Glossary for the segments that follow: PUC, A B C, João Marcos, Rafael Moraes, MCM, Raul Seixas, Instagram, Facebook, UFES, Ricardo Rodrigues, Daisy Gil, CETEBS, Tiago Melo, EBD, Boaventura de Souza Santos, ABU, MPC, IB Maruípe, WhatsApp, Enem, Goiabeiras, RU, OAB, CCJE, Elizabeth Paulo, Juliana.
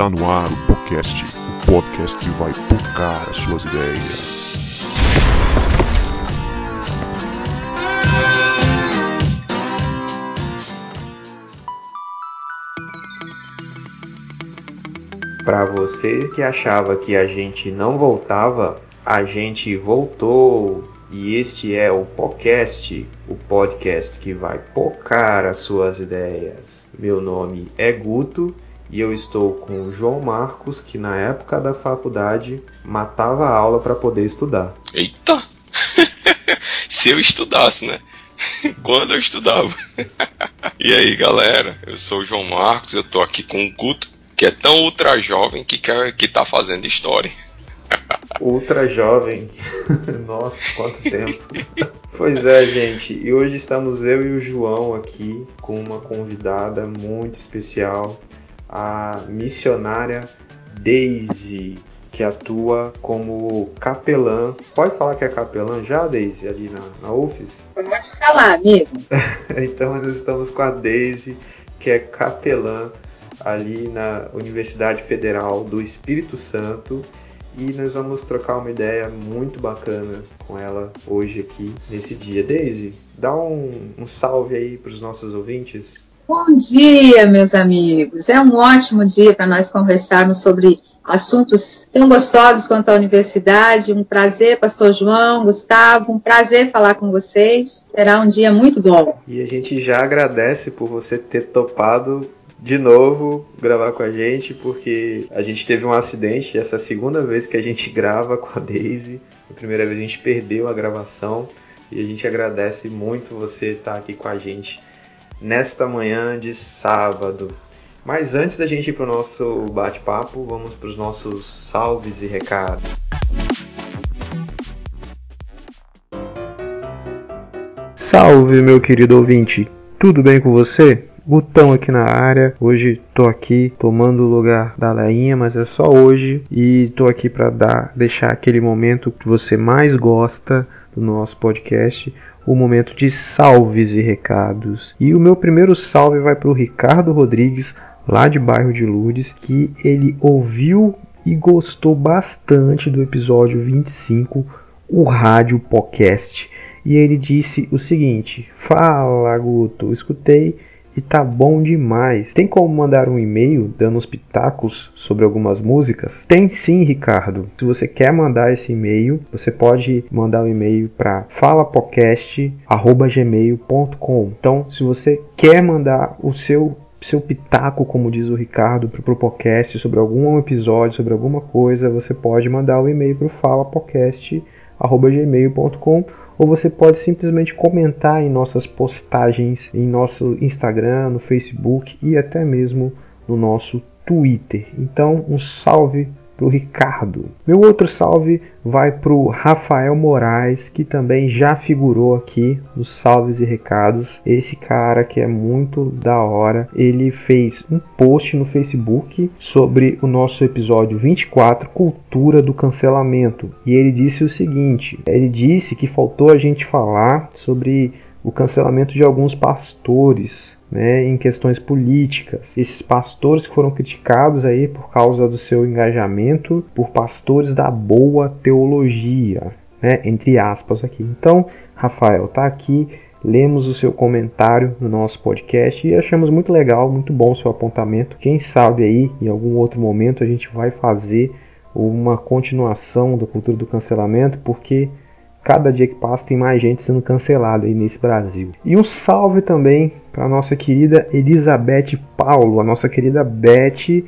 Está no ar o podcast que vai tocar as suas ideias. Para vocês que achavam que a gente não voltava, a gente voltou. E este é o podcast que vai pocar as suas ideias. Meu nome é Guto e eu estou com o João Marcos, que na época da faculdade matava a aula para poder estudar. Eita! Se eu estudasse, né? Quando eu estudava. E aí, galera? Eu sou o João Marcos, eu tô aqui com o Guto, que é tão ultra jovem que tá fazendo história. Ultra jovem. Nossa, quanto tempo. Pois é, gente. E hoje estamos eu e o João aqui com uma convidada muito especial, a missionária Daisy, que atua como capelã. Pode falar que é capelã já, Daisy, ali na UFES? Pode falar, amigo. Então, nós estamos com a Daisy, que é capelã ali na Universidade Federal do Espírito Santo. E nós vamos trocar uma ideia muito bacana com ela hoje aqui, nesse dia. Daisy, dá um salve aí para os nossos ouvintes. Bom dia, meus amigos. É um ótimo dia para nós conversarmos sobre assuntos tão gostosos quanto a universidade. Um prazer, pastor João, Gustavo, um prazer falar com vocês. Será um dia muito bom. E a gente já agradece por você ter topado de novo gravar com a gente, porque a gente teve um acidente. Essa é a segunda vez que a gente grava com a Daisy. A primeira vez a gente perdeu a gravação e a gente agradece muito você estar aqui com a gente nesta manhã de sábado. Mas antes da gente ir para o nosso bate-papo, vamos para os nossos salves e recados. Salve, meu querido ouvinte! Tudo bem com você? Gutão aqui na área. Hoje tô aqui tomando o lugar da Leinha, mas é só hoje, e tô aqui para deixar aquele momento que você mais gosta do nosso podcast, o momento de salves e recados. E o meu primeiro salve vai para o Ricardo Rodrigues, lá de Bairro de Lourdes, que ele ouviu e gostou bastante do episódio 25, o Rádio Podcast. E ele disse o seguinte: fala, Guto, escutei e tá bom demais. Tem como mandar um e-mail dando uns pitacos sobre algumas músicas? Tem sim, Ricardo. Se você quer mandar esse e-mail, você pode mandar um e-mail para falapodcast@gmail.com. Então, se você quer mandar o seu pitaco, como diz o Ricardo, pro podcast sobre algum episódio, sobre alguma coisa, você pode mandar um e-mail pro falapodcast@gmail.com. Ou você pode simplesmente comentar em nossas postagens, em nosso Instagram, no Facebook e até mesmo no nosso Twitter. Então, um salve para o Ricardo. Meu outro salve vai para o Rafael Moraes, que também já figurou aqui nos salves e recados. Esse cara que é muito da hora, ele fez um post no Facebook sobre o nosso episódio 24, Cultura do Cancelamento. E ele disse o seguinte: ele disse que faltou a gente falar sobre o cancelamento de alguns pastores, né, em questões políticas. Esses pastores que foram criticados aí por causa do seu engajamento por pastores da boa teologia, né, entre aspas aqui. Então, Rafael, tá aqui, lemos o seu comentário no nosso podcast e achamos muito legal, muito bom o seu apontamento. Quem sabe aí, em algum outro momento, a gente vai fazer uma continuação da cultura do cancelamento, porque cada dia que passa tem mais gente sendo cancelada aí nesse Brasil. E um salve também para a nossa querida Elizabeth Paulo, a nossa querida Beth,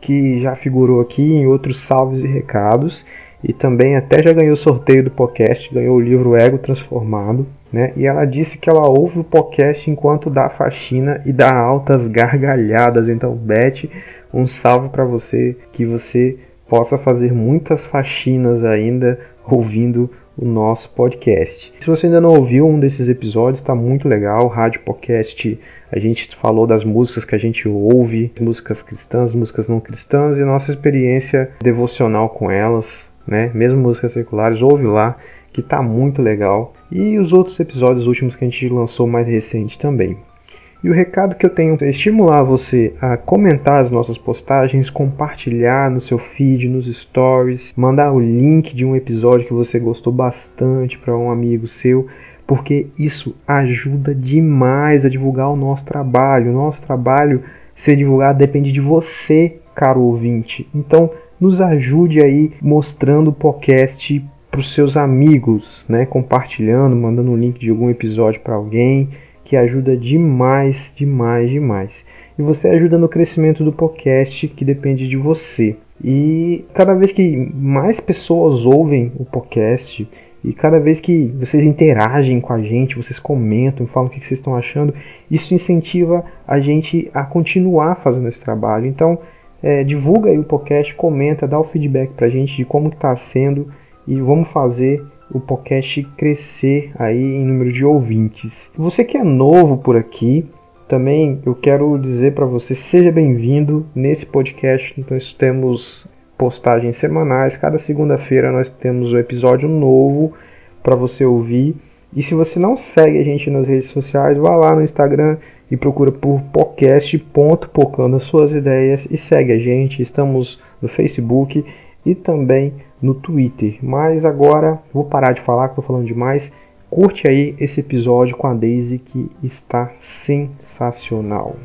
que já figurou aqui em outros salves e recados. E também até já ganhou o sorteio do podcast, ganhou o livro Ego Transformado, né? E ela disse que ela ouve o podcast enquanto dá faxina e dá altas gargalhadas. Então, Beth, um salve para você, que você possa fazer muitas faxinas ainda ouvindo o nosso podcast. Se você ainda não ouviu um desses episódios, está muito legal. Rádio Podcast, a gente falou das músicas que a gente ouve, músicas cristãs, músicas não cristãs, e nossa experiência devocional com elas, né? Mesmo músicas seculares, ouve lá, que está muito legal. E os outros episódios últimos que a gente lançou mais recente também. E o recado que eu tenho é estimular você a comentar as nossas postagens, compartilhar no seu feed, nos stories, mandar o link de um episódio que você gostou bastante para um amigo seu, porque isso ajuda demais a divulgar o nosso trabalho. O nosso trabalho ser divulgado depende de você, caro ouvinte. Então, nos ajude aí mostrando o podcast para os seus amigos, né? Compartilhando, mandando um link de algum episódio para alguém, que ajuda demais, demais, demais. E você ajuda no crescimento do podcast, que depende de você. E cada vez que mais pessoas ouvem o podcast, e cada vez que vocês interagem com a gente, vocês comentam, falam o que vocês estão achando, isso incentiva a gente a continuar fazendo esse trabalho. Então, divulga aí o podcast, comenta, dá o feedback pra gente de como que tá sendo, e vamos fazer o podcast crescer aí em número de ouvintes. Você que é novo por aqui, também eu quero dizer para você, seja bem-vindo nesse podcast. Nós temos postagens semanais, cada segunda-feira nós temos um episódio novo para você ouvir. E se você não segue a gente nas redes sociais, vá lá no Instagram e procura por podcast.pocando as suas ideias e segue a gente. Estamos no Facebook e também no Twitter. Mas agora vou parar de falar, que estou falando demais. Curte aí esse episódio com a Daisy, que está sensacional.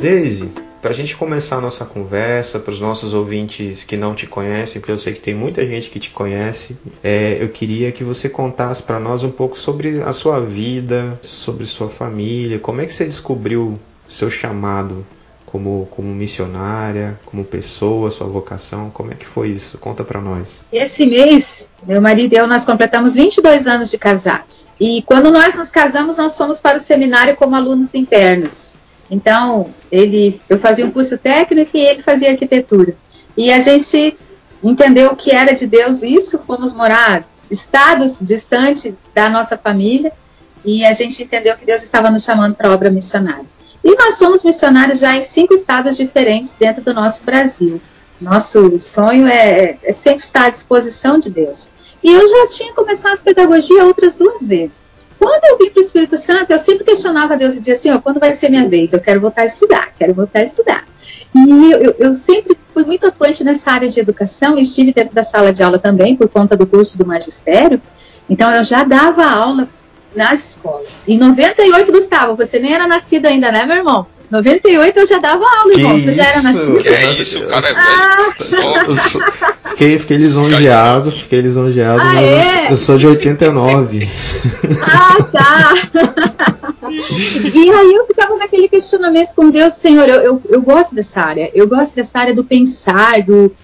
Daisy, para a gente começar a nossa conversa, para os nossos ouvintes que não te conhecem, porque eu sei que tem muita gente que te conhece, eu queria que você contasse para nós um pouco sobre a sua vida, sobre sua família, como é que você descobriu seu chamado como missionária, como pessoa, sua vocação, como é que foi isso? Conta para nós. Esse mês, meu marido e eu, nós completamos 22 anos de casados. E quando nós nos casamos, nós fomos para o seminário como alunos internos. Então, eu fazia um curso técnico e ele fazia arquitetura. E a gente entendeu o que era de Deus isso, fomos morar estados distantes da nossa família, e a gente entendeu que Deus estava nos chamando para a obra missionária. E nós fomos missionários já em 5 estados diferentes dentro do nosso Brasil. Nosso sonho é sempre estar à disposição de Deus. E eu já tinha começado pedagogia outras 2 vezes. Quando eu vim para o Espírito Santo, eu sempre questionava a Deus e dizia assim, quando vai ser minha vez? Eu quero voltar a estudar, quero voltar a estudar. E eu sempre fui muito atuante nessa área de educação, e estive dentro da sala de aula também, por conta do curso do magistério. Então, eu já dava aula nas escolas. Em 98, Gustavo, você nem era nascido ainda, né, meu irmão? 98 eu já dava aula, irmão. Você já era nascido? Que é isso, o cara é velho. Fiquei lisonjeado, ah, mas eu sou de 89. Ah, tá. E aí eu ficava naquele questionamento com Deus, Senhor, eu gosto dessa área. Eu gosto dessa área do pensar,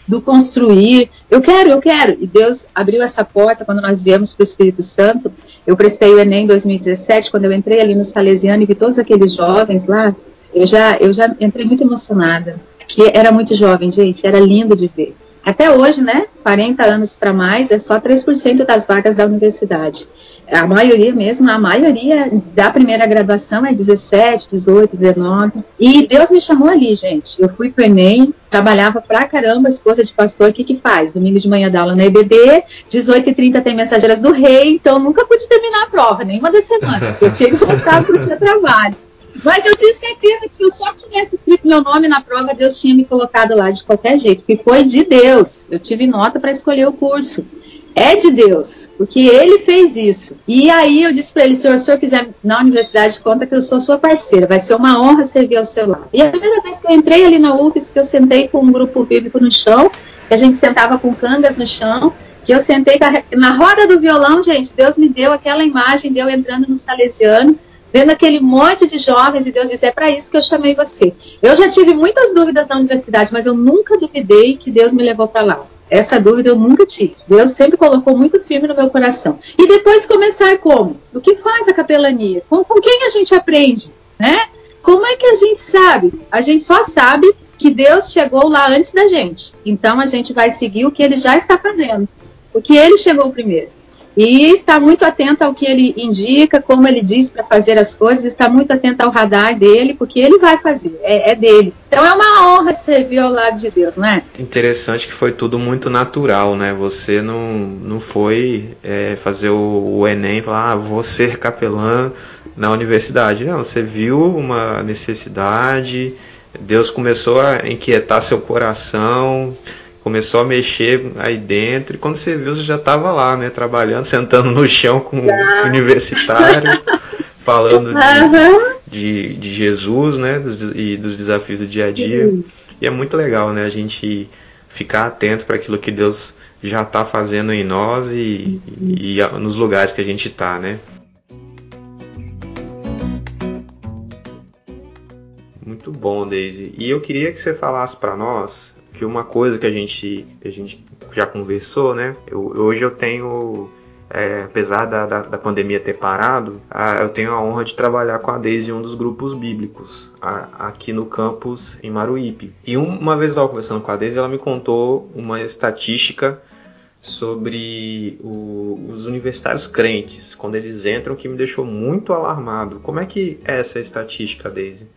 do construir. Eu quero. E Deus abriu essa porta quando nós viemos para o Espírito Santo. Eu prestei o Enem em 2017, quando eu entrei ali no Salesiano e vi todos aqueles jovens lá. Eu já entrei muito emocionada, porque era muito jovem, gente, era lindo de ver. Até hoje, né, 40 anos para mais, é só 3% das vagas da universidade. A maioria da primeira graduação é 17, 18, 19. E Deus me chamou ali, gente. Eu fui pro Enem, trabalhava pra caramba, esposa de pastor, o que faz? Domingo de manhã dá aula na EBD, 18h30 tem Mensageiras do Rei, então nunca pude terminar a prova, nenhuma das semanas, porque eu tinha que voltar pro dia trabalho. Mas eu tenho certeza que se eu só tivesse escrito meu nome na prova, Deus tinha me colocado lá de qualquer jeito, porque foi de Deus. Eu tive nota para escolher o curso. É de Deus, porque Ele fez isso. E aí eu disse para ele, Senhor, se o Senhor quiser na universidade, conta que eu sou sua parceira. Vai ser uma honra servir ao seu lado. E a primeira vez que eu entrei ali na UFES, que eu sentei com um grupo bíblico no chão, que a gente sentava com cangas no chão, que eu sentei na roda do violão, gente, Deus me deu aquela imagem de eu entrando no Salesiano, vendo aquele monte de jovens, e Deus disse, é para isso que eu chamei você. Eu já tive muitas dúvidas na universidade, mas eu nunca duvidei que Deus me levou para lá. Essa dúvida eu nunca tive. Deus sempre colocou muito firme no meu coração. E depois começar como? O que faz a capelania? Com quem a gente aprende? Né? Como é que a gente sabe? A gente só sabe que Deus chegou lá antes da gente. Então a gente vai seguir o que Ele já está fazendo, porque Ele chegou primeiro. E está muito atento ao que ele indica, como ele diz para fazer as coisas, está muito atento ao radar dele, porque ele vai fazer, é dele. Então é uma honra servir ao lado de Deus, né? Interessante que foi tudo muito natural, né? Você não foi fazer o Enem e falar, vou ser capelã na universidade. Não, você viu uma necessidade, Deus começou a inquietar seu coração, começou a mexer aí dentro, e quando você viu, você já estava lá, né, trabalhando, sentando no chão com universitários, falando de Jesus, né, e dos desafios do dia a dia. Sim. E é muito legal, né, a gente ficar atento para aquilo que Deus já está fazendo em nós e nos lugares que a gente está, né. Muito bom, Daisy. E eu queria que você falasse para nós que uma coisa que a gente já conversou, né? Hoje eu tenho, apesar da pandemia ter parado, eu tenho a honra de trabalhar com a Daisy em um dos grupos bíblicos, aqui no campus em Maruípe. E uma vez eu estava conversando com a Daisy, ela me contou uma estatística sobre os universitários crentes, quando eles entram, que me deixou muito alarmado. Como é que é essa estatística, Daisy?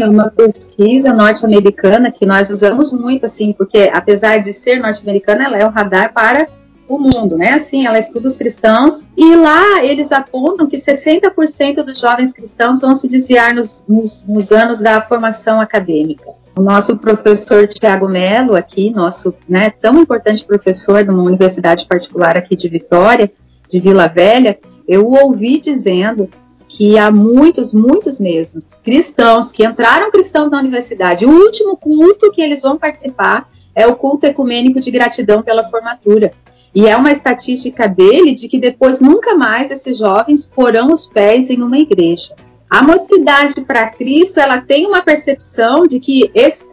É uma pesquisa norte-americana que nós usamos muito, assim, porque apesar de ser norte-americana, ela é o radar para o mundo, né? Assim, ela estuda os cristãos e lá eles apontam que 60% dos jovens cristãos vão se desviar nos anos da formação acadêmica. O nosso professor Tiago Melo, aqui, nosso, né, tão importante professor de uma universidade particular aqui de Vitória, de Vila Velha, eu o ouvi dizendo que há muitos, muitos mesmos cristãos que entraram cristãos na universidade. O último culto que eles vão participar é o culto ecumênico de gratidão pela formatura. E é uma estatística dele de que depois nunca mais esses jovens porão os pés em uma igreja. A mocidade para Cristo, ela tem uma percepção de que esse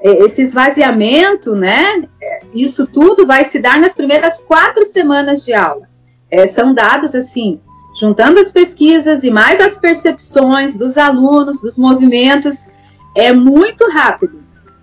esvaziamento, né, isso tudo vai se dar nas primeiras 4 semanas de aula. São dados assim, juntando as pesquisas e mais as percepções dos alunos, dos movimentos, é muito rápido.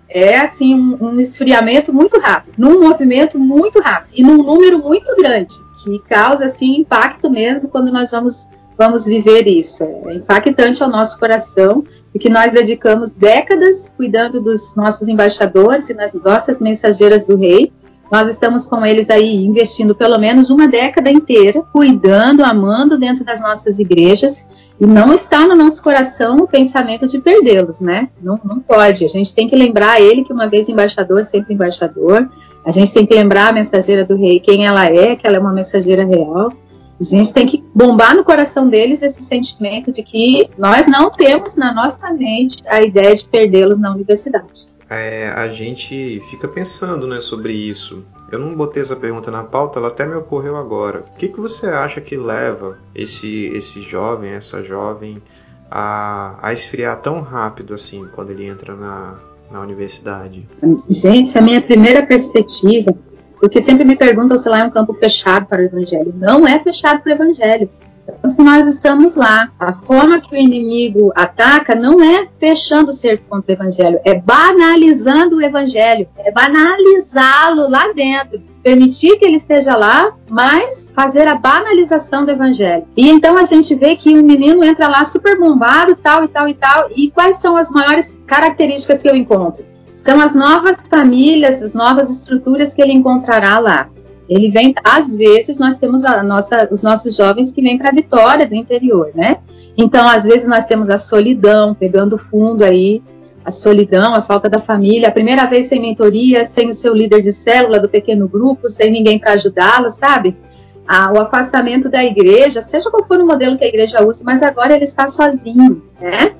É, assim, um esfriamento muito rápido, num movimento muito rápido e num número muito grande, que causa, assim, impacto mesmo quando nós vamos viver isso. É impactante ao nosso coração, porque nós dedicamos décadas cuidando dos nossos embaixadores e das nossas mensageiras do rei. Nós estamos com eles aí investindo pelo menos uma década inteira, cuidando, amando dentro das nossas igrejas, e não está no nosso coração o pensamento de perdê-los, né? Não pode, a gente tem que lembrar a ele que uma vez embaixador, sempre embaixador, a gente tem que lembrar a mensageira do rei, quem ela é, que ela é uma mensageira real, a gente tem que bombar no coração deles esse sentimento de que nós não temos na nossa mente a ideia de perdê-los na universidade. A gente fica pensando, né, sobre isso. Eu não botei essa pergunta na pauta, ela até me ocorreu agora. O que você acha que leva esse jovem, essa jovem, a esfriar tão rápido assim quando ele entra na universidade? Gente, a minha primeira perspectiva, porque sempre me perguntam se lá é um campo fechado para o evangelho. Não é fechado para o evangelho. Tanto que nós estamos lá, a forma que o inimigo ataca não é fechando o cerco contra o evangelho, é banalizando o evangelho, é banalizá-lo lá dentro, permitir que ele esteja lá, mas fazer a banalização do evangelho. E então a gente vê que o menino entra lá super bombado, tal e tal e tal, e quais são as maiores características que eu encontro? São as novas famílias, as novas estruturas que ele encontrará lá. Ele vem, às vezes, nós temos os nossos jovens que vêm para a Vitória do interior, né? Então, às vezes, nós temos a solidão, pegando fundo aí, a solidão, a falta da família, a primeira vez sem mentoria, sem o seu líder de célula do pequeno grupo, sem ninguém para ajudá-lo, sabe? O afastamento da igreja, seja qual for o modelo que a igreja use, mas agora ele está sozinho, né?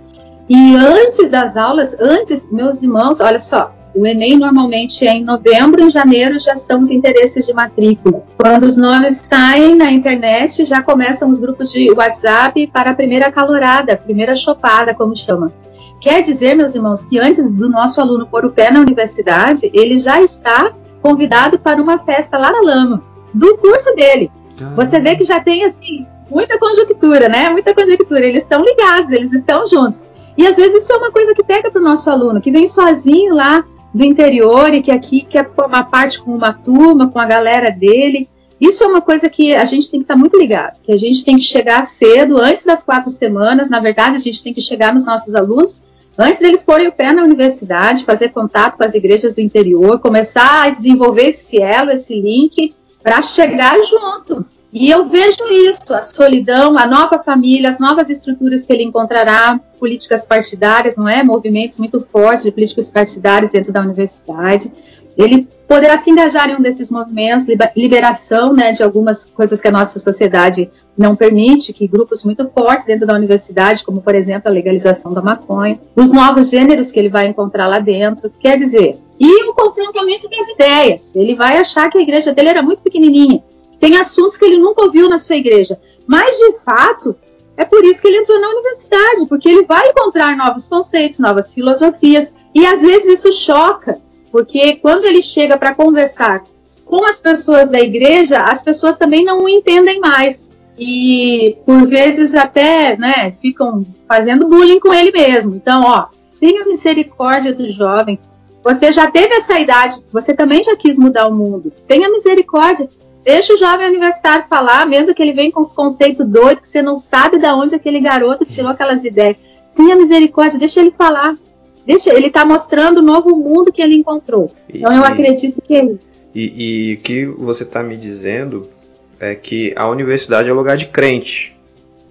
E antes das aulas, meus irmãos, olha só, o Enem normalmente é em novembro, em janeiro já são os interesses de matrícula. Quando os nomes saem na internet, já começam os grupos de WhatsApp para a primeira calorada, a primeira chopada, como chama. Quer dizer, meus irmãos, que antes do nosso aluno pôr o pé na universidade, ele já está convidado para uma festa lá na lama, do curso dele. Você vê que já tem, assim, muita conjuntura, né? Muita conjuntura. Eles estão ligados, eles estão juntos. E às vezes isso é uma coisa que pega para o nosso aluno, que vem sozinho lá do interior e que aqui quer formar parte com uma turma, com a galera dele, Isso é uma coisa que a gente tem que estar muito ligado, que a gente tem que chegar cedo, antes das 4 semanas, na verdade, a gente tem que chegar nos nossos alunos, antes deles porem o pé na universidade, fazer contato com as igrejas do interior, começar a desenvolver esse elo, esse link, para chegar junto. E eu vejo isso, a solidão, a nova família, as novas estruturas que ele encontrará, políticas partidárias, não é? Movimentos muito fortes de políticas partidárias dentro da universidade. Ele poderá se engajar em um desses movimentos, liberação, né, de algumas coisas que a nossa sociedade não permite, que grupos muito fortes dentro da universidade, como, por exemplo, a legalização da maconha, os novos gêneros que ele vai encontrar lá dentro, quer dizer, e o confrontamento das ideias. Ele vai achar que a igreja dele era muito pequenininha, tem assuntos que ele nunca ouviu na sua igreja, mas, de fato, é por isso que ele entrou na universidade, porque ele vai encontrar novos conceitos, novas filosofias, e, às vezes, isso choca, porque quando ele chega para conversar com as pessoas da igreja, as pessoas também não o entendem mais. E, por vezes, até, né, ficam fazendo bullying com ele mesmo. Então, ó, tenha misericórdia do jovem. Você já teve essa idade, você também já quis mudar o mundo. Tenha misericórdia. Deixa o jovem universitário falar, mesmo que ele venha com os conceitos doidos, que você não sabe de onde aquele garoto tirou aquelas ideias. Tenha misericórdia, deixa ele falar. Deixa, ele está mostrando o novo mundo que ele encontrou. Então eu acredito que é isso. E o que você está me dizendo é que a universidade é um lugar de crente,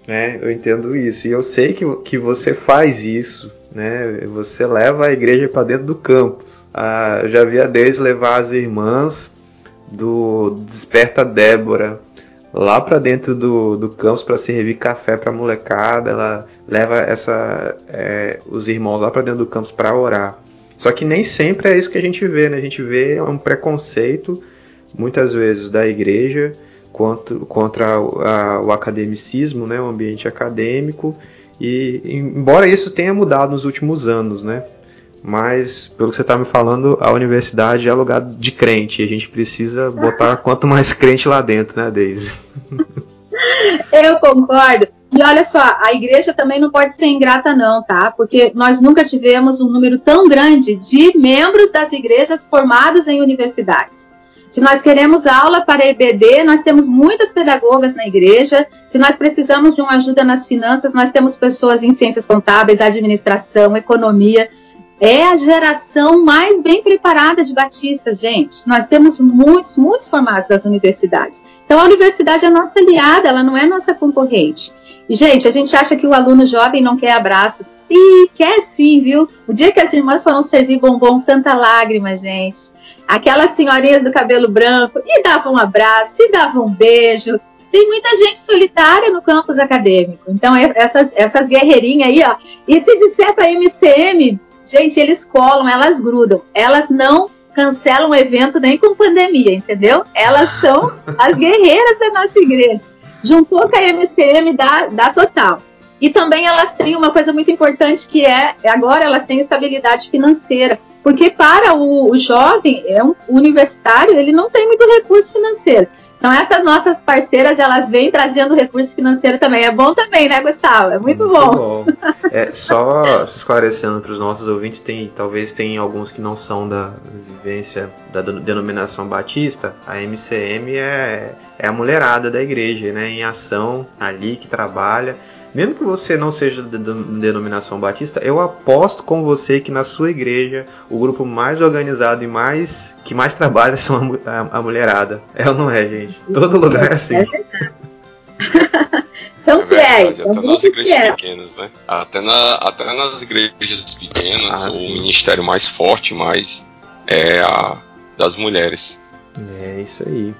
né? Eu entendo isso. E eu sei que você faz isso, né? Você leva a igreja para dentro do campus. Ah, eu já vi a Deise levar as irmãs do Desperta Débora lá pra dentro do campus pra servir café pra molecada. Ela leva os irmãos lá pra dentro do campus pra orar. Só que nem sempre é isso que a gente vê, né? A gente vê um preconceito muitas vezes da igreja contra o academicismo, né? O ambiente acadêmico. E embora isso tenha mudado nos últimos anos, né? Mas, pelo que você está me falando, a universidade é lugar de crente. E a gente precisa botar quanto mais crente lá dentro, né, Daisy? Eu concordo. E olha só, a igreja também não pode ser ingrata não, tá? Porque nós nunca tivemos um número tão grande de membros das igrejas formados em universidades. Se nós queremos aula para EBD, nós temos muitas pedagogas na igreja. Se nós precisamos de uma ajuda nas finanças, nós temos pessoas em ciências contábeis, administração, economia. É a geração mais bem preparada de batistas, gente. Nós temos muitos, muitos formados das universidades. Então, a universidade é nossa aliada, ela não é nossa concorrente. E, gente, a gente acha que o aluno jovem não quer abraço. E quer sim, viu? O dia que as irmãs foram servir bombom, tanta lágrima, gente. Aquelas senhorinhas do cabelo branco, e davam um abraço, e davam um beijo. Tem muita gente solitária no campus acadêmico. Então, essas guerreirinhas aí, ó. E se disser para a MCM... Gente, eles colam, elas grudam, elas não cancelam o evento nem com pandemia, entendeu? Elas são as guerreiras da nossa igreja. Juntou com a MCM, dá total. E também elas têm uma coisa muito importante que é, agora elas têm estabilidade financeira, porque para o jovem, o universitário, ele não tem muito recurso financeiro. Então essas nossas parceiras, elas vêm trazendo recurso financeiro também. É bom também, né, Gustavo? É muito bom. É, só se esclarecendo para os nossos ouvintes, talvez tem alguns que não são da vivência da denominação batista. A MCM é a mulherada da igreja, né? Em ação, ali que trabalha. Mesmo que você não seja da denominação batista, eu aposto com você que na sua igreja o grupo mais organizado e que mais trabalha são a mulherada. É ou não é, gente? Todo lugar é assim. É verdade. São fiéis. Até nas igrejas pequenas, né? Até nas igrejas pequenas, o ministério mais forte, mais é a das mulheres. É isso aí.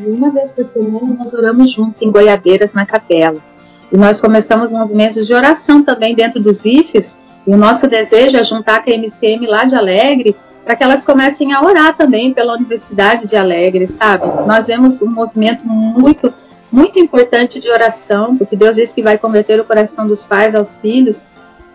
E uma vez por semana nós oramos juntos em Goiabeiras na capela. E nós começamos movimentos de oração também dentro dos IFES, e o nosso desejo é juntar com a MCM lá de Alegre, para que elas comecem a orar também pela Universidade de Alegre, sabe? Nós vemos um movimento muito, muito importante de oração, porque Deus diz que vai converter o coração dos pais aos filhos,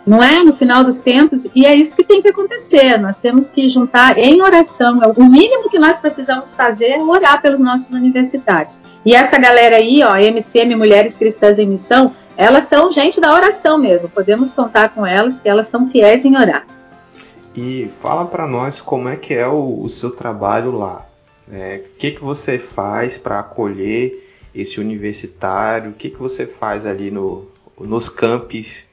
não é? No final dos tempos, e é isso que tem que acontecer, nós temos que juntar em oração, o mínimo que nós precisamos fazer é orar pelos nossos universitários. E essa galera aí, ó, MCM, Mulheres Cristãs em Missão, elas são gente da oração mesmo, podemos contar com elas, que elas são fiéis em orar. E fala para nós como é que é o seu trabalho lá, O que você faz para acolher esse universitário? O que você faz ali nos campos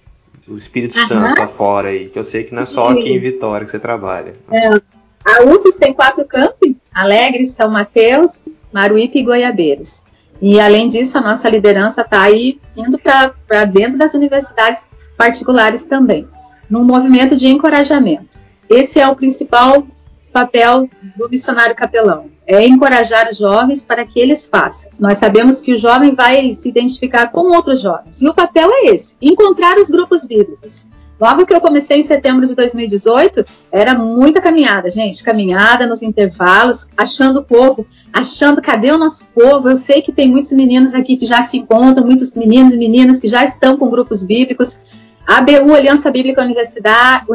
do Espírito Santo afora aí? Que eu sei que não é só aqui em Vitória que você trabalha. A UFES tem 4 campi: Alegre, São Mateus, Maruípe e Goiabeiros. E, além disso, a nossa liderança está aí indo para dentro das universidades particulares também, num movimento de encorajamento. Esse é o principal papel do missionário capelão, é encorajar os jovens para que eles façam. Nós sabemos que o jovem vai se identificar com outros jovens, e o papel é esse, encontrar os grupos bíblicos. Logo que eu comecei em setembro de 2018, era muita caminhada, gente, caminhada nos intervalos, achando o povo, achando cadê o nosso povo. Eu sei que tem muitos meninos aqui que já se encontram, muitos meninos e meninas que já estão com grupos bíblicos, ABU, Aliança Bíblica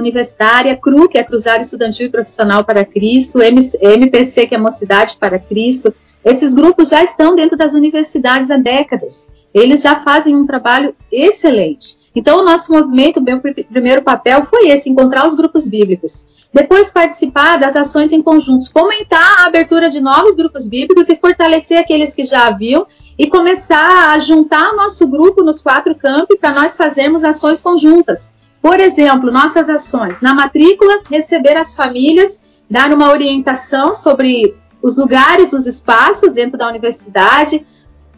Universitária, CRU, que é Cruzada Estudantil e Profissional para Cristo, MPC, que é Mocidade para Cristo. Esses grupos já estão dentro das universidades há décadas, eles já fazem um trabalho excelente. Então, o nosso movimento, o meu primeiro papel foi esse, encontrar os grupos bíblicos. Depois, participar das ações em conjuntos, fomentar a abertura de novos grupos bíblicos e fortalecer aqueles que já haviam, e começar a juntar o nosso grupo nos 4 campi para nós fazermos ações conjuntas. Por exemplo, nossas ações na matrícula, receber as famílias, dar uma orientação sobre os lugares, os espaços dentro da universidade,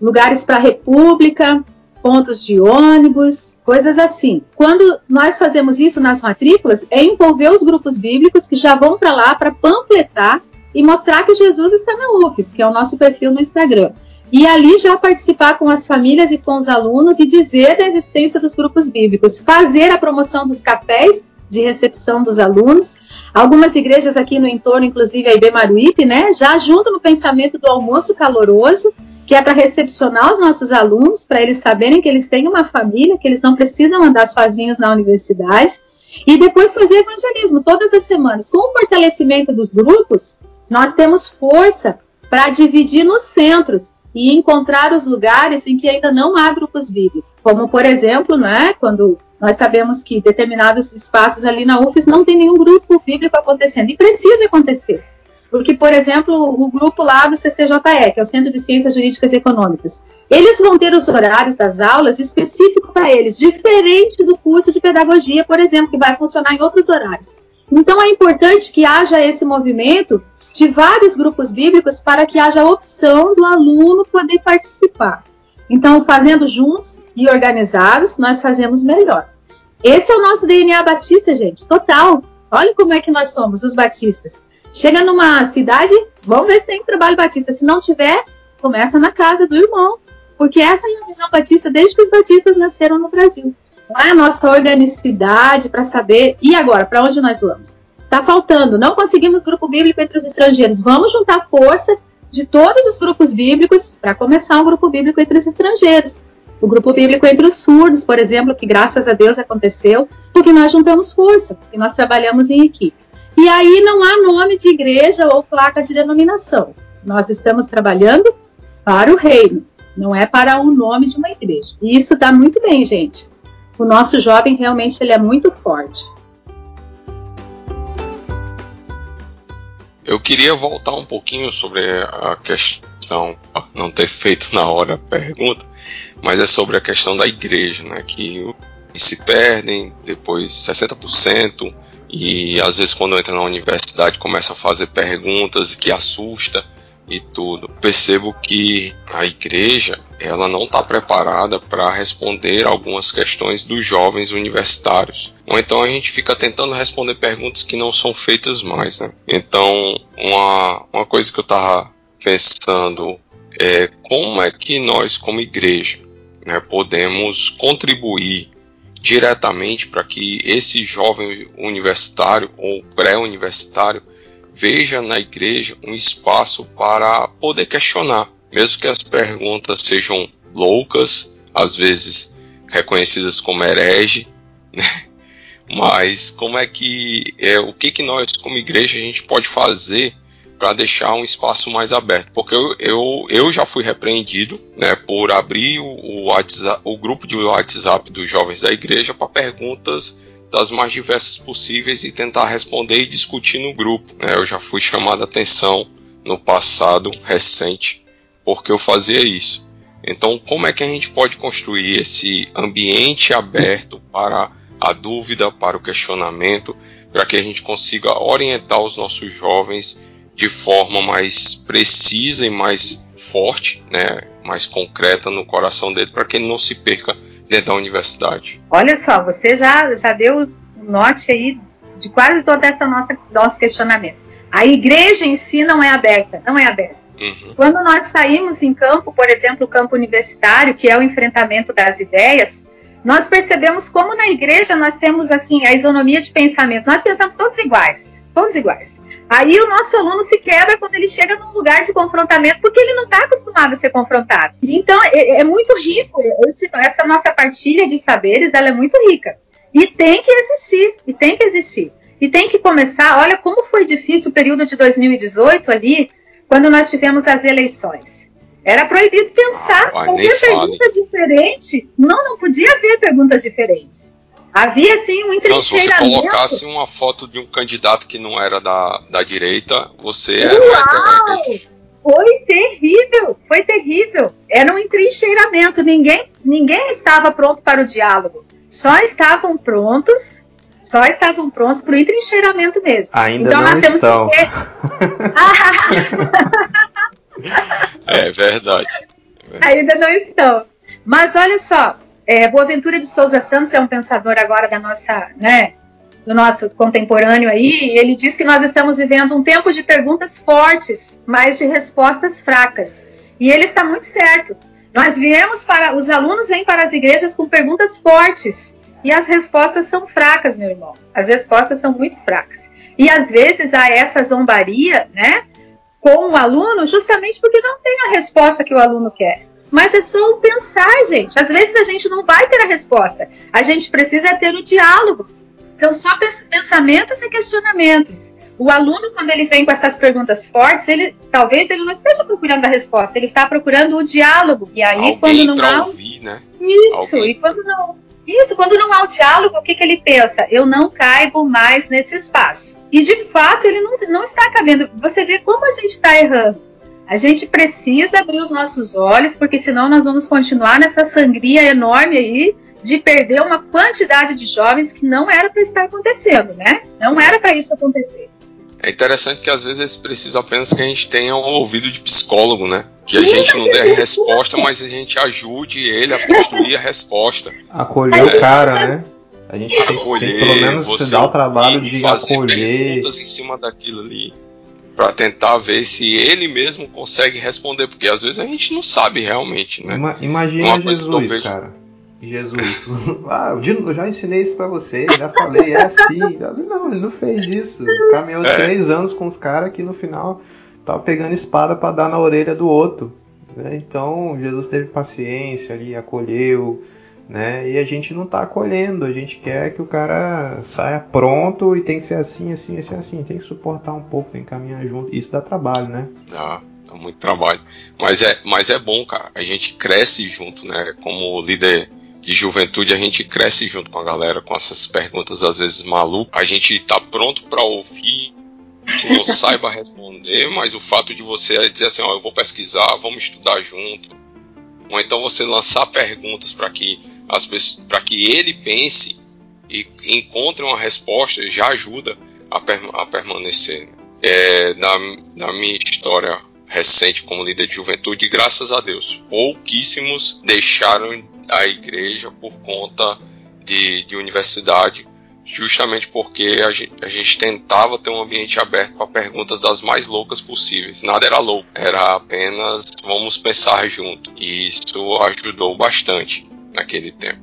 lugares para a república, pontos de ônibus, coisas assim. Quando nós fazemos isso nas matrículas, é envolver os grupos bíblicos que já vão para lá para panfletar e mostrar que Jesus está na UFES, que é o nosso perfil no Instagram. E ali já participar com as famílias e com os alunos e dizer da existência dos grupos bíblicos, fazer a promoção dos cafés de recepção dos alunos. Algumas igrejas aqui no entorno, inclusive a IB Maruípe, né, já junto no pensamento do almoço caloroso, que é para recepcionar os nossos alunos, para eles saberem que eles têm uma família, que eles não precisam andar sozinhos na universidade. E depois fazer evangelismo todas as semanas. Com o fortalecimento dos grupos, nós temos força para dividir nos centros e encontrar os lugares em que ainda não há grupos bíblicos. Como, por exemplo, né, quando nós sabemos que determinados espaços ali na UFES não tem nenhum grupo bíblico acontecendo, e precisa acontecer. Porque, por exemplo, o grupo lá do CCJE, que é o Centro de Ciências Jurídicas e Econômicas, eles vão ter os horários das aulas específicos para eles, diferente do curso de pedagogia, por exemplo, que vai funcionar em outros horários. Então, é importante que haja esse movimento de vários grupos bíblicos para que haja a opção do aluno poder participar. Então, fazendo juntos e organizados, nós fazemos melhor. Esse é o nosso DNA batista, gente, total. Olha como é que nós somos, os batistas. Chega numa cidade, vamos ver se tem trabalho batista. Se não tiver, começa na casa do irmão. Porque essa é a visão batista desde que os batistas nasceram no Brasil. Não é a nossa organicidade para saber, e agora, para onde nós vamos? Está faltando, não conseguimos grupo bíblico entre os estrangeiros. Vamos juntar força de todos os grupos bíblicos para começar um grupo bíblico entre os estrangeiros. O grupo bíblico entre os surdos, por exemplo, que graças a Deus aconteceu, porque nós juntamos força e nós trabalhamos em equipe. E aí não há nome de igreja ou placa de denominação. Nós estamos trabalhando para o reino, não é para o nome de uma igreja. E isso dá muito bem, gente. O nosso jovem realmente ele é muito forte. Eu queria voltar um pouquinho sobre a questão, não ter feito na hora a pergunta, mas é sobre a questão da igreja, né? Que se perdem, depois 60%, e às vezes quando entra na universidade começa a fazer perguntas que assusta e tudo. Percebo que a igreja ela não está preparada para responder algumas questões dos jovens universitários, ou então a gente fica tentando responder perguntas que não são feitas mais, né? Então uma coisa que eu estava pensando é como é que nós como igreja, né, podemos contribuir diretamente para que esse jovem universitário ou pré-universitário veja na igreja um espaço para poder questionar, mesmo que as perguntas sejam loucas, às vezes reconhecidas como herege, né? Mas como é que o que nós como igreja a gente pode fazer para deixar um espaço mais aberto? Porque eu já fui repreendido, né, por abrir o grupo de WhatsApp dos jovens da igreja para perguntas das mais diversas possíveis e tentar responder e discutir no grupo, né? Eu já fui chamado a atenção no passado recente, porque eu fazia isso. Então, como é que a gente pode construir esse ambiente aberto para a dúvida, para o questionamento, para que a gente consiga orientar os nossos jovens de forma mais precisa e mais forte, né, mais concreta no coração dele, para que ele não se perca dentro da universidade? Olha só, você já deu norte aí de quase todo esse nosso questionamento. A igreja em si não é aberta, não é aberta. Uhum. Quando nós saímos em campo, por exemplo, o campo universitário, que é o enfrentamento das ideias, nós percebemos como na igreja nós temos assim a isonomia de pensamentos. Nós pensamos todos iguais, todos iguais. Aí o nosso aluno se quebra quando ele chega num lugar de confrontamento, porque ele não está acostumado a ser confrontado. Então, é muito rico, essa nossa partilha de saberes, ela é muito rica. E tem que existir, e tem que existir. E tem que começar, olha como foi difícil o período de 2018 ali, quando nós tivemos as eleições. Era proibido pensar qualquer pergunta diferente. Não podia haver perguntas diferentes. Havia, assim, um entrincheiramento. Se você colocasse uma foto de um candidato que não era da direita, você era... Uau! Foi terrível, foi terrível. Era um entrincheiramento. Ninguém estava pronto para o diálogo. Só estavam prontos para o entrincheiramento mesmo. Ainda então, não estão. É verdade. Ainda não estão. Mas olha só, Boaventura de Souza Santos é um pensador agora da nossa, né, do nosso contemporâneo aí, e ele diz que nós estamos vivendo um tempo de perguntas fortes, mas de respostas fracas. E ele está muito certo. Os alunos vêm para as igrejas com perguntas fortes, e as respostas são fracas, meu irmão. As respostas são muito fracas. E às vezes há essa zombaria, né, com o aluno, justamente porque não tem a resposta que o aluno quer. Mas é só o pensar, gente. Às vezes a gente não vai ter a resposta. A gente precisa ter o diálogo. São só pensamentos e questionamentos. O aluno, quando ele vem com essas perguntas fortes, talvez ele não esteja procurando a resposta. Ele está procurando o diálogo. E aí, alguém quando não há... ouvir, né? Isso, alguém. E quando não há o diálogo, o que ele pensa? Eu não caibo mais nesse espaço. E, de fato, ele não está cabendo. Você vê como a gente está errando. A gente precisa abrir os nossos olhos, porque senão nós vamos continuar nessa sangria enorme aí de perder uma quantidade de jovens que não era para estar acontecendo, né? Não era para isso acontecer. É interessante que às vezes eles precisam apenas que a gente tenha um ouvido de psicólogo, né? Que a gente não dê a resposta, mas a gente ajude ele a construir a resposta. Acolher o cara, né? A gente tem pelo menos se dar o trabalho de fazer perguntas em cima daquilo ali, para tentar ver se ele mesmo consegue responder, porque às vezes a gente não sabe realmente, né? Imagina Jesus, cara. Jesus, eu já ensinei isso pra você, já falei, é assim. Não, ele não fez isso. Caminhou 3 anos com os caras que no final tava pegando espada pra dar na orelha do outro, né? Então Jesus teve paciência ali, acolheu, né? E a gente não tá acolhendo, a gente quer que o cara saia pronto e tem que ser assim, assim, assim, assim. Tem que suportar um pouco, tem que caminhar junto. Isso dá trabalho, né? Dá muito trabalho. Mas é bom, cara. A gente cresce junto, né? Como líder de juventude, a gente cresce junto com a galera, com essas perguntas às vezes malucas. A gente tá pronto para ouvir, a gente não saiba responder, mas o fato de você dizer assim, ó, eu vou pesquisar, vamos estudar junto, ou então você lançar perguntas para que as pessoas, para que ele pense e encontre uma resposta, já ajuda a permanecer. Na minha história recente como líder de juventude, graças a Deus, pouquíssimos deixaram a igreja por conta de universidade, justamente porque a gente tentava ter um ambiente aberto para perguntas das mais loucas possíveis. Nada era louco, era apenas vamos pensar junto, e isso ajudou bastante naquele tempo.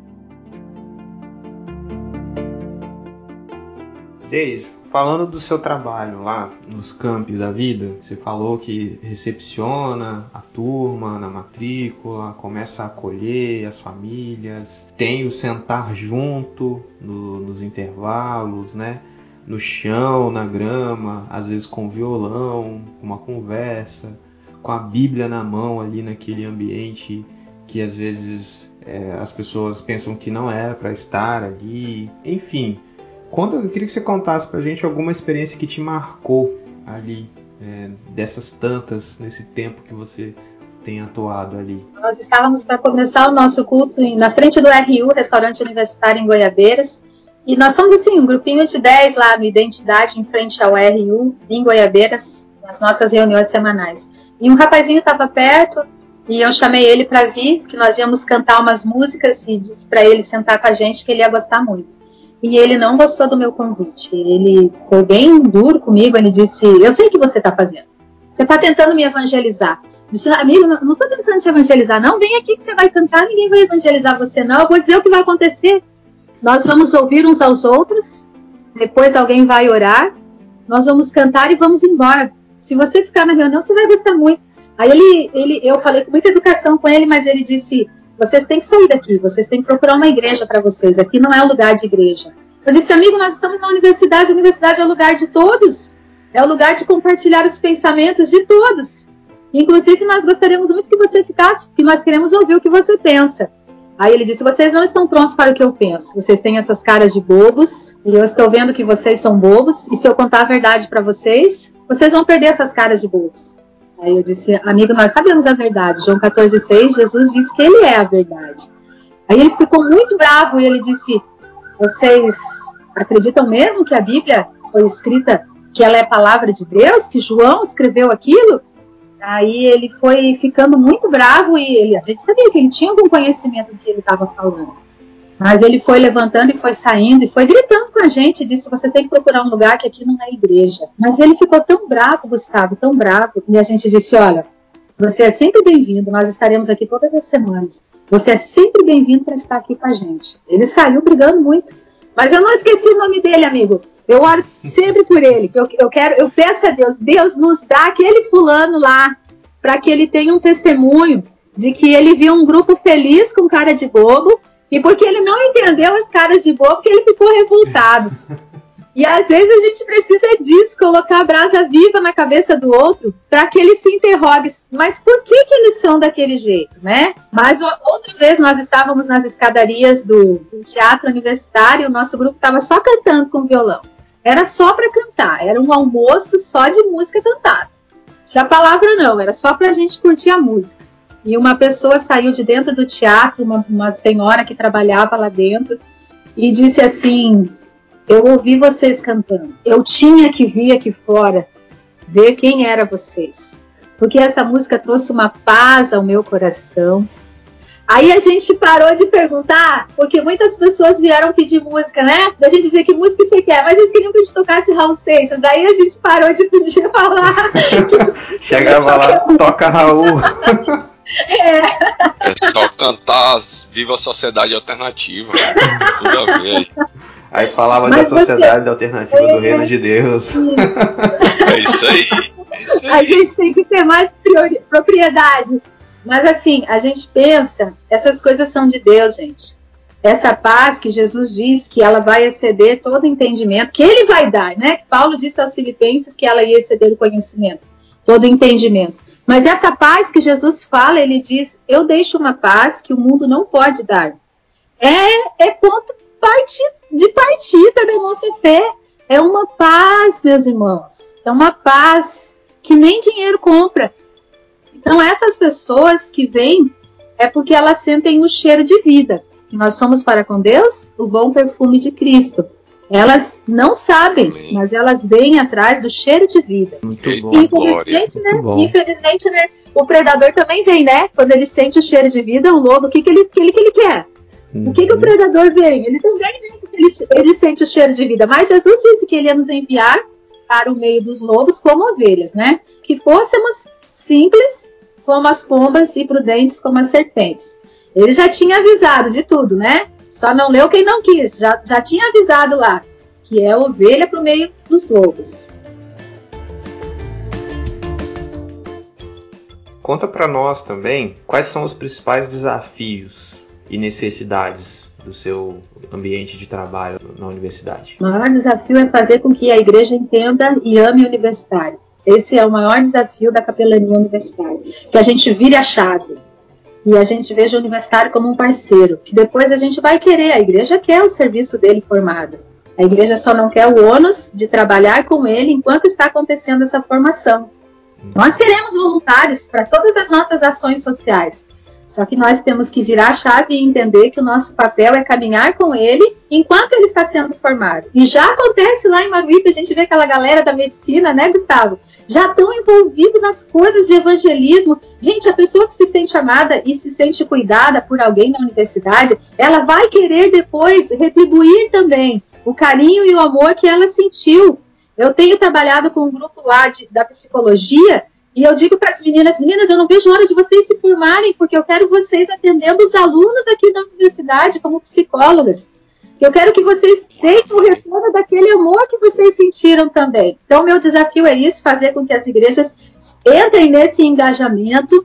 Daisy, falando do seu trabalho lá nos campos da vida, você falou que recepciona a turma na matrícula, começa a acolher as famílias, tem o sentar junto nos intervalos, né? No chão, na grama, às vezes com violão, com uma conversa, com a Bíblia na mão ali naquele ambiente que às vezes as pessoas pensam que não era para estar ali, enfim. Eu queria que você contasse pra gente alguma experiência que te marcou ali dessas tantas nesse tempo que você tem atuado ali? Nós estávamos para começar o nosso culto na frente do RU, Restaurante Universitário em Goiabeiras, e nós somos assim, um grupinho de 10 lá no Identidade, em frente ao RU, em Goiabeiras, nas nossas reuniões semanais. E um rapazinho estava perto, e eu chamei ele para vir, que nós íamos cantar umas músicas, e disse para ele sentar com a gente, que ele ia gostar muito. E ele não gostou do meu convite, ele foi bem duro comigo, ele disse, eu sei o que você está fazendo, você está tentando me evangelizar. Eu disse, amigo, não estou tentando te evangelizar, não, vem aqui que você vai cantar, ninguém vai evangelizar você não, eu vou dizer o que vai acontecer. Nós vamos ouvir uns aos outros, depois alguém vai orar, nós vamos cantar e vamos embora. Se você ficar na reunião, você vai gostar muito. Aí eu falei com muita educação com ele, mas ele disse, vocês têm que sair daqui, vocês têm que procurar uma igreja para vocês, aqui não é um lugar de igreja. Eu disse, amigo, nós estamos na universidade, a universidade é o lugar de todos, é o lugar de compartilhar os pensamentos de todos. Inclusive, nós gostaríamos muito que você ficasse, porque nós queremos ouvir o que você pensa. Aí ele disse, vocês não estão prontos para o que eu penso, vocês têm essas caras de bobos, e eu estou vendo que vocês são bobos, e se eu contar a verdade para vocês, vocês vão perder essas caras de bobos. Aí eu disse, amigo, nós sabemos a verdade. João 14,6, Jesus disse que ele é a verdade. Aí ele ficou muito bravo e ele disse, vocês acreditam mesmo que a Bíblia foi escrita, que ela é a palavra de Deus, que João escreveu aquilo? Aí ele foi ficando muito bravo e a gente sabia que ele tinha algum conhecimento do que ele estava falando. Mas ele foi levantando e foi saindo e foi gritando com a gente, disse, vocês têm que procurar um lugar que aqui não é igreja. Mas ele ficou tão bravo, Gustavo, tão bravo, e a gente disse, olha, você é sempre bem-vindo, nós estaremos aqui todas as semanas, você é sempre bem-vindo para estar aqui com a gente. Ele saiu brigando muito, mas eu não esqueci o nome dele, amigo, eu oro sempre por ele, que eu peço a Deus, Deus nos dá aquele fulano lá, para que ele tenha um testemunho de que ele viu um grupo feliz com cara de bobo, e porque ele não entendeu as caras de boa, porque ele ficou revoltado. E às vezes a gente precisa disso, colocar a brasa viva na cabeça do outro, para que ele se interrogue, mas por que que eles são daquele jeito, né? Mas outra vez nós estávamos nas escadarias do teatro universitário, o nosso grupo estava só cantando com violão. Era só para cantar, era um almoço só de música cantada. Tinha palavra não, era só para a gente curtir a música. E uma pessoa saiu de dentro do teatro, uma senhora que trabalhava lá dentro, e disse assim, eu ouvi vocês cantando, eu tinha que vir aqui fora, ver quem era vocês, porque essa música trouxe uma paz ao meu coração. Aí a gente parou de perguntar, porque muitas pessoas vieram pedir música, né? Da gente dizer que música você quer, mas eles queriam que a gente tocasse Raul Seixas. Daí a gente parou de pedir falar. Chegava lá, toca Raul. É só cantar Viva a Sociedade Alternativa. Tudo a ver. Aí falava mas da sociedade alternativa do Reino de Deus. Isso. É isso aí. É isso aí. A gente tem que ter mais propriedade. Mas assim, a gente pensa, essas coisas são de Deus, gente. Essa paz que Jesus diz que ela vai exceder todo entendimento, que ele vai dar, né? Paulo disse aos Filipenses que ela ia exceder o conhecimento, todo entendimento. Mas essa paz que Jesus fala, ele diz, eu deixo uma paz que o mundo não pode dar. É ponto de partida da nossa fé. É uma paz, meus irmãos. É uma paz que nem dinheiro compra. Então essas pessoas que vêm, é porque elas sentem o cheiro de vida. E nós somos para com Deus o bom perfume de Cristo. Elas não sabem, mas elas vêm atrás do cheiro de vida. Muito bom. Infelizmente, né? Muito bom. Infelizmente, né? O predador também vem, né? Quando ele sente o cheiro de vida, o lobo, o que ele quer? O que o predador vem? Ele também vem porque ele sente o cheiro de vida. Mas Jesus disse que ele ia nos enviar para o meio dos lobos como ovelhas, né? Que fôssemos simples como as pombas e prudentes como as serpentes. Ele já tinha avisado de tudo, né? Só não leu quem não quis, já tinha avisado lá, que é ovelha para o meio dos lobos. Conta para nós também quais são os principais desafios e necessidades do seu ambiente de trabalho na universidade. O maior desafio é fazer com que a igreja entenda e ame o universitário. Esse é o maior desafio da capelania universitária, que a gente vire a chave. E a gente veja o universitário como um parceiro, que depois a gente vai querer, a igreja quer o serviço dele formado. A igreja só não quer o ônus de trabalhar com ele enquanto está acontecendo essa formação. Nós queremos voluntários para todas as nossas ações sociais. Só que nós temos que virar a chave e entender que o nosso papel é caminhar com ele enquanto ele está sendo formado. E já acontece lá em Maruípe, a gente vê aquela galera da medicina, né, Gustavo? Já estão envolvidos nas coisas de evangelismo. Gente, a pessoa que se sente amada e se sente cuidada por alguém na universidade, ela vai querer depois retribuir também o carinho e o amor que ela sentiu. Eu tenho trabalhado com um grupo lá da psicologia, e eu digo para as meninas: meninas, eu não vejo a hora de vocês se formarem, porque eu quero vocês atendendo os alunos aqui da universidade como psicólogas. Eu quero que vocês tenham o retorno daquele amor que vocês sentiram também. Então, meu desafio é isso, fazer com que as igrejas entrem nesse engajamento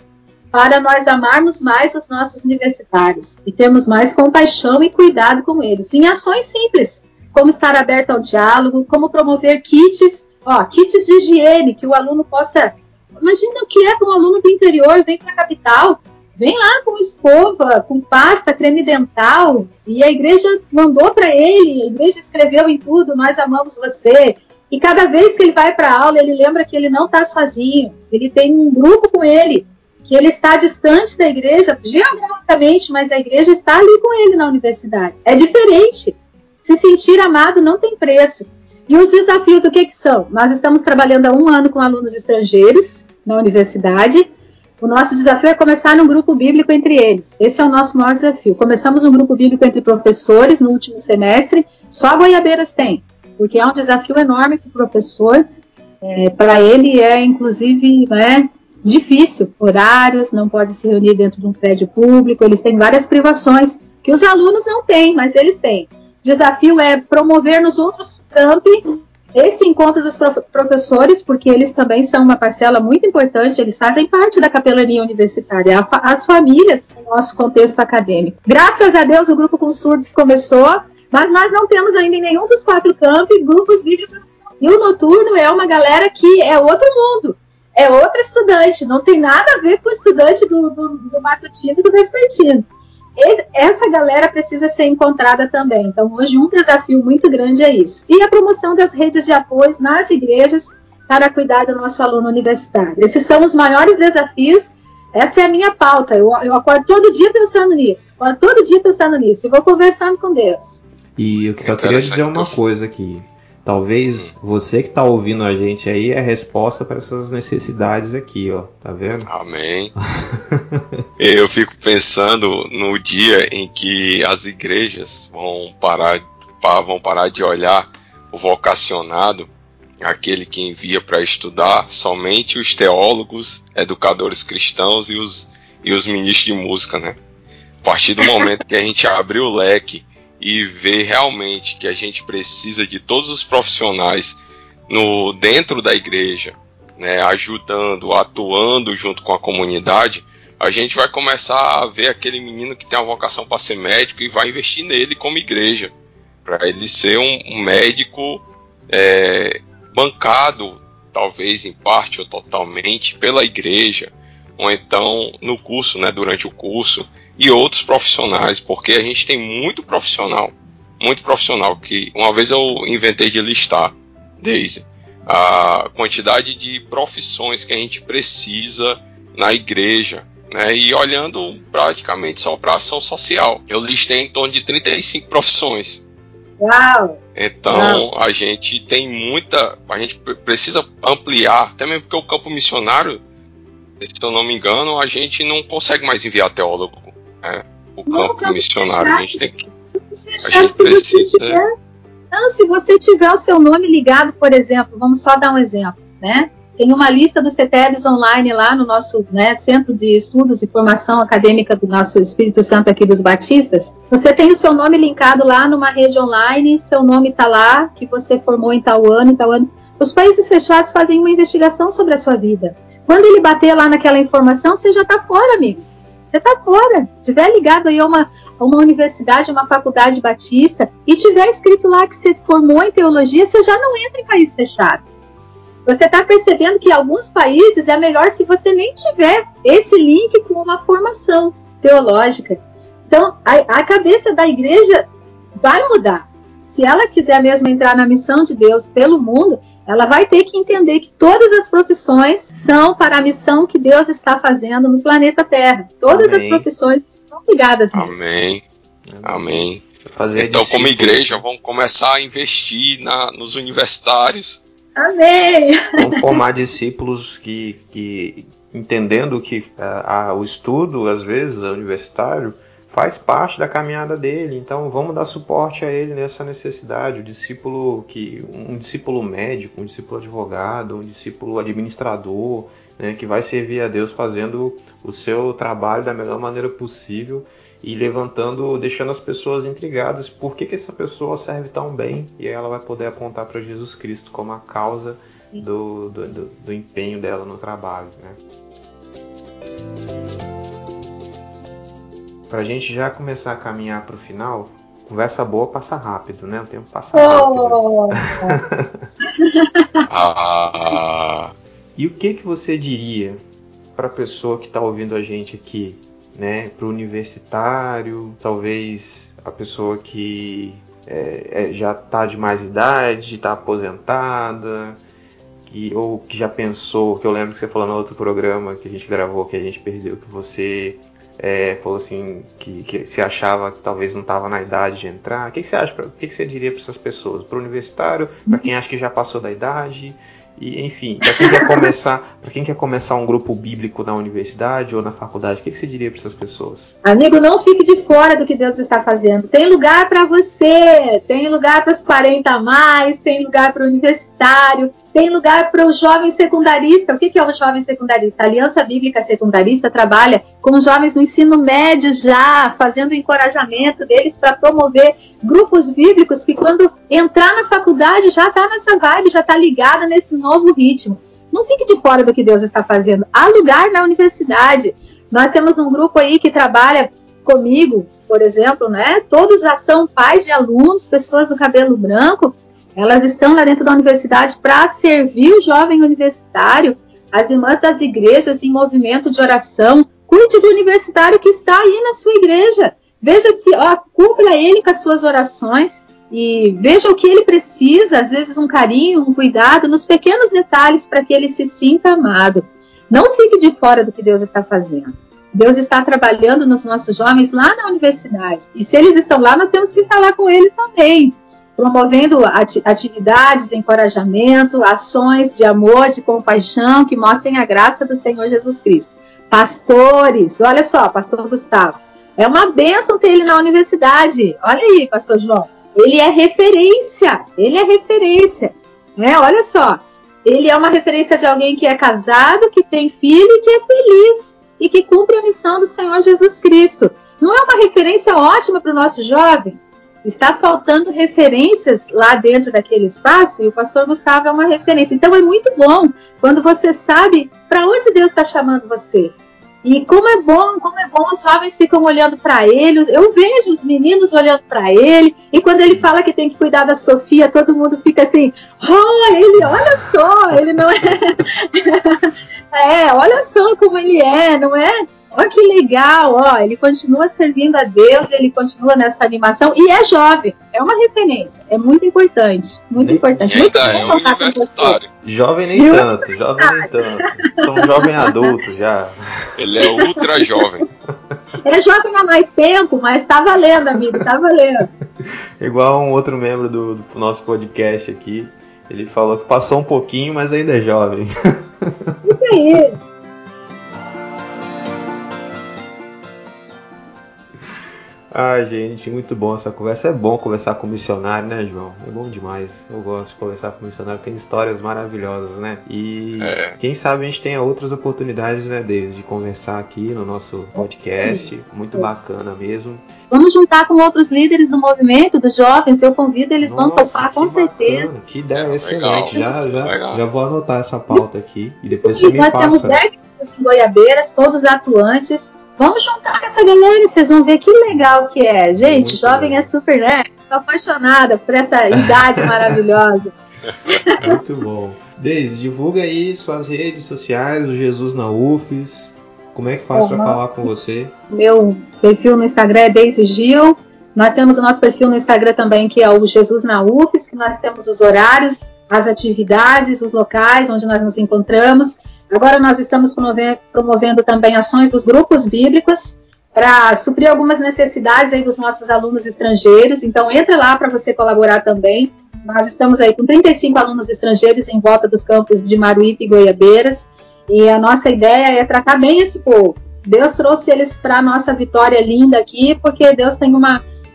para nós amarmos mais os nossos universitários e termos mais compaixão e cuidado com eles. Em ações simples, como estar aberto ao diálogo, como promover kits de higiene, que o aluno possa... Imagina o que é para um aluno do interior, vem para a capital, vem lá com escova, com pasta, creme dental, e a igreja mandou para ele, a igreja escreveu em tudo: nós amamos você. E cada vez que ele vai para a aula, ele lembra que ele não está sozinho, ele tem um grupo com ele, que ele está distante da igreja, geograficamente, mas a igreja está ali com ele na universidade. É diferente, se sentir amado não tem preço. E os desafios, o que que são? Nós estamos trabalhando há um ano com alunos estrangeiros na universidade. O nosso desafio é começar num grupo bíblico entre eles. Esse é o nosso maior desafio. Começamos um grupo bíblico entre professores no último semestre. Só Goiabeiras tem, porque é um desafio enorme para o professor. Para ele é, inclusive, né, difícil. Horários, não pode se reunir dentro de um prédio público. Eles têm várias privações que os alunos não têm, mas eles têm. Desafio é promover nos outros campi esse encontro dos professores, porque eles também são uma parcela muito importante, eles fazem parte da capelania universitária, as famílias no nosso contexto acadêmico. Graças a Deus o grupo com surdos começou, mas nós não temos ainda em nenhum dos 4 campi grupos bíblicos, e o noturno é uma galera que é outro mundo, é outro estudante, não tem nada a ver com o estudante do matutino e do vespertino. Essa galera precisa ser encontrada também. Então, hoje, um desafio muito grande é isso. E a promoção das redes de apoio nas igrejas para cuidar do nosso aluno universitário. Esses são os maiores desafios. Essa é a minha pauta. Eu acordo todo dia pensando nisso. E vou conversando com Deus. E eu só queria dizer uma coisa aqui. Talvez você que está ouvindo a gente aí é a resposta para essas necessidades aqui, ó, tá vendo? Amém. Eu fico pensando no dia em que as igrejas vão parar de olhar o vocacionado, aquele que envia para estudar, somente os teólogos, educadores cristãos e os ministros de música, né? A partir do momento que a gente abriu o leque e ver realmente que a gente precisa de todos os profissionais dentro da igreja, né, ajudando, atuando junto com a comunidade, a gente vai começar a ver aquele menino que tem a vocação para ser médico e vai investir nele como igreja, para ele ser um médico bancado, talvez em parte ou totalmente, pela igreja, ou então no curso, né, durante o curso, e outros profissionais, porque a gente tem muito profissional, que uma vez eu inventei de listar, Daisy, a quantidade de profissões que a gente precisa na igreja, né, e olhando praticamente só para ação social, eu listei em torno de 35 profissões. Uau! Então, uau, a gente precisa ampliar, até mesmo porque o campo missionário, se eu não me engano, a gente não consegue mais enviar teólogo. O campo missionário, a gente tem que... Se você tiver o seu nome ligado, por exemplo, vamos só dar um exemplo, né? Tem uma lista do CETEBS online lá no nosso, né, Centro de Estudos e Formação Acadêmica do nosso Espírito Santo aqui dos Batistas. Você tem o seu nome linkado lá numa rede online, seu nome está lá, que você formou em tal ano, Os países fechados fazem uma investigação sobre a sua vida. Quando ele bater lá naquela informação, você já está fora, amigo. Você está fora. Tiver ligado aí a uma universidade, uma faculdade batista, e tiver escrito lá que você formou em teologia, você já não entra em país fechado. Você está percebendo que em alguns países é melhor se você nem tiver esse link com uma formação teológica. Então, a cabeça da igreja vai mudar. se ela quiser mesmo entrar na missão de Deus pelo mundo, ela vai ter que entender que todas as profissões são para a missão que Deus está fazendo no planeta Terra. Todas as profissões estão ligadas nisso. Amém. Amém. Então, como igreja, vamos começar a investir nos universitários. Amém. Vamos formar discípulos que entendendo que o estudo, às vezes, universitário, faz parte da caminhada dele. Então, vamos dar suporte a ele nessa necessidade. O discípulo um discípulo médico, um discípulo advogado, um discípulo administrador, né, que vai servir a Deus fazendo o seu trabalho da melhor maneira possível e levantando, deixando as pessoas intrigadas. Por que essa pessoa serve tão bem? E aí ela vai poder apontar para Jesus Cristo como a causa do empenho dela no trabalho, né? Para a gente já começar a caminhar para o final, conversa boa passa rápido, né? O tempo passa rápido. E o que você diria para a pessoa que está ouvindo a gente aqui, né? Para o universitário, talvez a pessoa que já está de mais idade, está aposentada, ou que já pensou, que eu lembro que você falou no outro programa que a gente gravou, que a gente perdeu, que você falou assim, que se achava que talvez não estava na idade de entrar. O que você acha? O que você diria para essas pessoas? Para o universitário, para quem acha que já passou da idade? E, enfim, para quem quer começar, um grupo bíblico na universidade ou na faculdade, o que você diria para essas pessoas? Amigo, não fique de fora do que Deus está fazendo. Tem lugar para você, tem lugar para os 40 a mais, tem lugar para o universitário, tem lugar para o jovem secundarista. O que é o jovem secundarista? A Aliança Bíblica Secundarista trabalha com jovens no ensino médio já, fazendo o encorajamento deles para promover grupos bíblicos que, quando entrar na faculdade, já está nessa vibe, já está ligada nesse novo ritmo. Não fique de fora do que Deus está fazendo. Há lugar na universidade. Nós temos um grupo aí que trabalha comigo, por exemplo, né? Todos já são pais de alunos, pessoas do cabelo branco. Elas estão lá dentro da universidade para servir o jovem universitário. As irmãs das igrejas em movimento de oração. Cuide do universitário que está aí na sua igreja. Veja se, cubra ele com as suas orações e veja o que ele precisa, às vezes um carinho, um cuidado, nos pequenos detalhes para que ele se sinta amado. Não fique de fora do que Deus está fazendo. Deus está trabalhando nos nossos jovens lá na universidade. E se eles estão lá, nós temos que estar lá com eles também, promovendo atividades, encorajamento, ações de amor, de compaixão, que mostrem a graça do Senhor Jesus Cristo. Pastores, olha só, pastor Gustavo, é uma bênção ter ele na universidade. Olha aí, pastor João, ele é referência, né? Olha só, ele é uma referência de alguém que é casado, que tem filho e que é feliz e que cumpre a missão do Senhor Jesus Cristo. Não é uma referência ótima para o nosso jovem? Está faltando referências lá dentro daquele espaço, e o pastor Gustavo é uma referência. Então é muito bom quando você sabe para onde Deus está chamando você. E como é bom, os jovens ficam olhando para ele. Eu vejo os meninos olhando para ele, e quando ele fala que tem que cuidar da Sofia, todo mundo fica assim, olha só, ele não é... olha só como ele é, não é? Olha que legal, ele continua servindo a Deus, ele continua nessa animação e é jovem, é uma referência, é muito importante. Muito bom contar com você. Jovem nem tanto, sou um jovem adulto já. Ele é ultra jovem. É jovem há mais tempo, mas tá valendo, amigo, tá valendo. Igual um outro membro do nosso podcast aqui, ele falou que passou um pouquinho, mas ainda é jovem. Isso aí. Ai, gente, muito bom essa conversa. É bom conversar com missionário, né, João? É bom demais. Eu gosto de conversar com missionário. Tem histórias maravilhosas, né? E quem sabe a gente tenha outras oportunidades, né, Daisy, de conversar aqui no nosso podcast. Muito bacana mesmo. Vamos juntar com outros líderes do movimento, dos jovens. Eu convido, eles vão topar com certeza. Que ideia excelente. Legal. Já vou anotar essa pauta aqui. E depois você me passa. Nós temos 10 em Goiabeiras, todos atuantes. Vamos juntar com essa galera e vocês vão ver que legal que é. Gente, muito jovem bom. É super, né? Estou apaixonada por essa idade maravilhosa. Muito bom. Daisy, divulga aí suas redes sociais, o Jesus na UFES. Como é que faz para falar com você? Meu perfil no Instagram é Daisy Gil. Nós temos o nosso perfil no Instagram também, que é o Jesus na UFES, que nós temos os horários, as atividades, os locais onde nós nos encontramos. Agora nós estamos promovendo também ações dos grupos bíblicos para suprir algumas necessidades aí dos nossos alunos estrangeiros. Então entra lá para você colaborar também. Nós estamos aí com 35 alunos estrangeiros em volta dos campos de Maruípe e Goiabeiras. E a nossa ideia é tratar bem esse povo. Deus trouxe eles para a nossa vitória linda aqui, porque Deus tem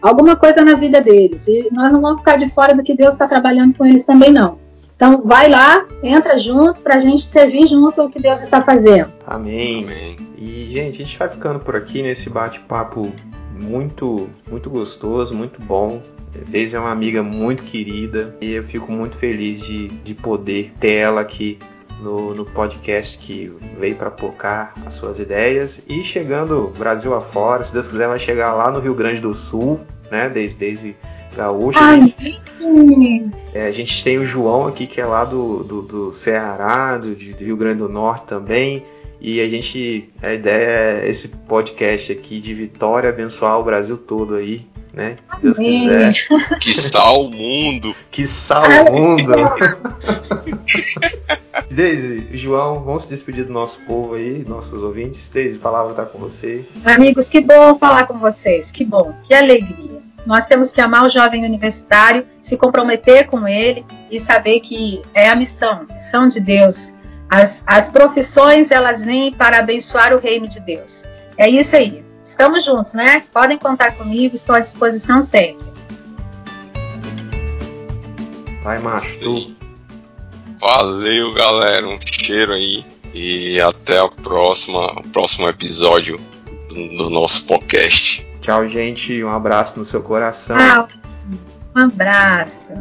alguma coisa na vida deles. E nós não vamos ficar de fora do que Deus está trabalhando com eles também, não. Então, vai lá, entra junto, para a gente servir junto ao que Deus está fazendo. Amém. Amém. E, gente, a gente vai ficando por aqui nesse bate-papo muito, muito gostoso, muito bom. Daisy é uma amiga muito querida e eu fico muito feliz de poder ter ela aqui no podcast, que veio para focar as suas ideias. E chegando Brasil afora, se Deus quiser, vai chegar lá no Rio Grande do Sul, né, Daisy Gaúcha. Ai, a gente tem o João aqui, que é lá do Ceará, do Rio Grande do Norte também. E a ideia é esse podcast aqui de Vitória abençoar o Brasil todo aí, né? Se Deus quiser. Quiçá o mundo! Quiçá o mundo! Daisy, João, vamos se despedir do nosso povo aí, nossos ouvintes. Daisy, a palavra está com você. Amigos, que bom falar com vocês, que bom, que alegria. Nós temos que amar o jovem universitário, se comprometer com ele e saber que é a missão de Deus. As profissões, elas vêm para abençoar o reino de Deus. É isso aí, estamos juntos, né? Podem contar comigo, estou à disposição sempre. Vai, Márcio. Valeu, galera, um cheiro aí e até o próximo episódio do nosso podcast. Tchau, gente, um abraço no seu coração. Tchau, um abraço.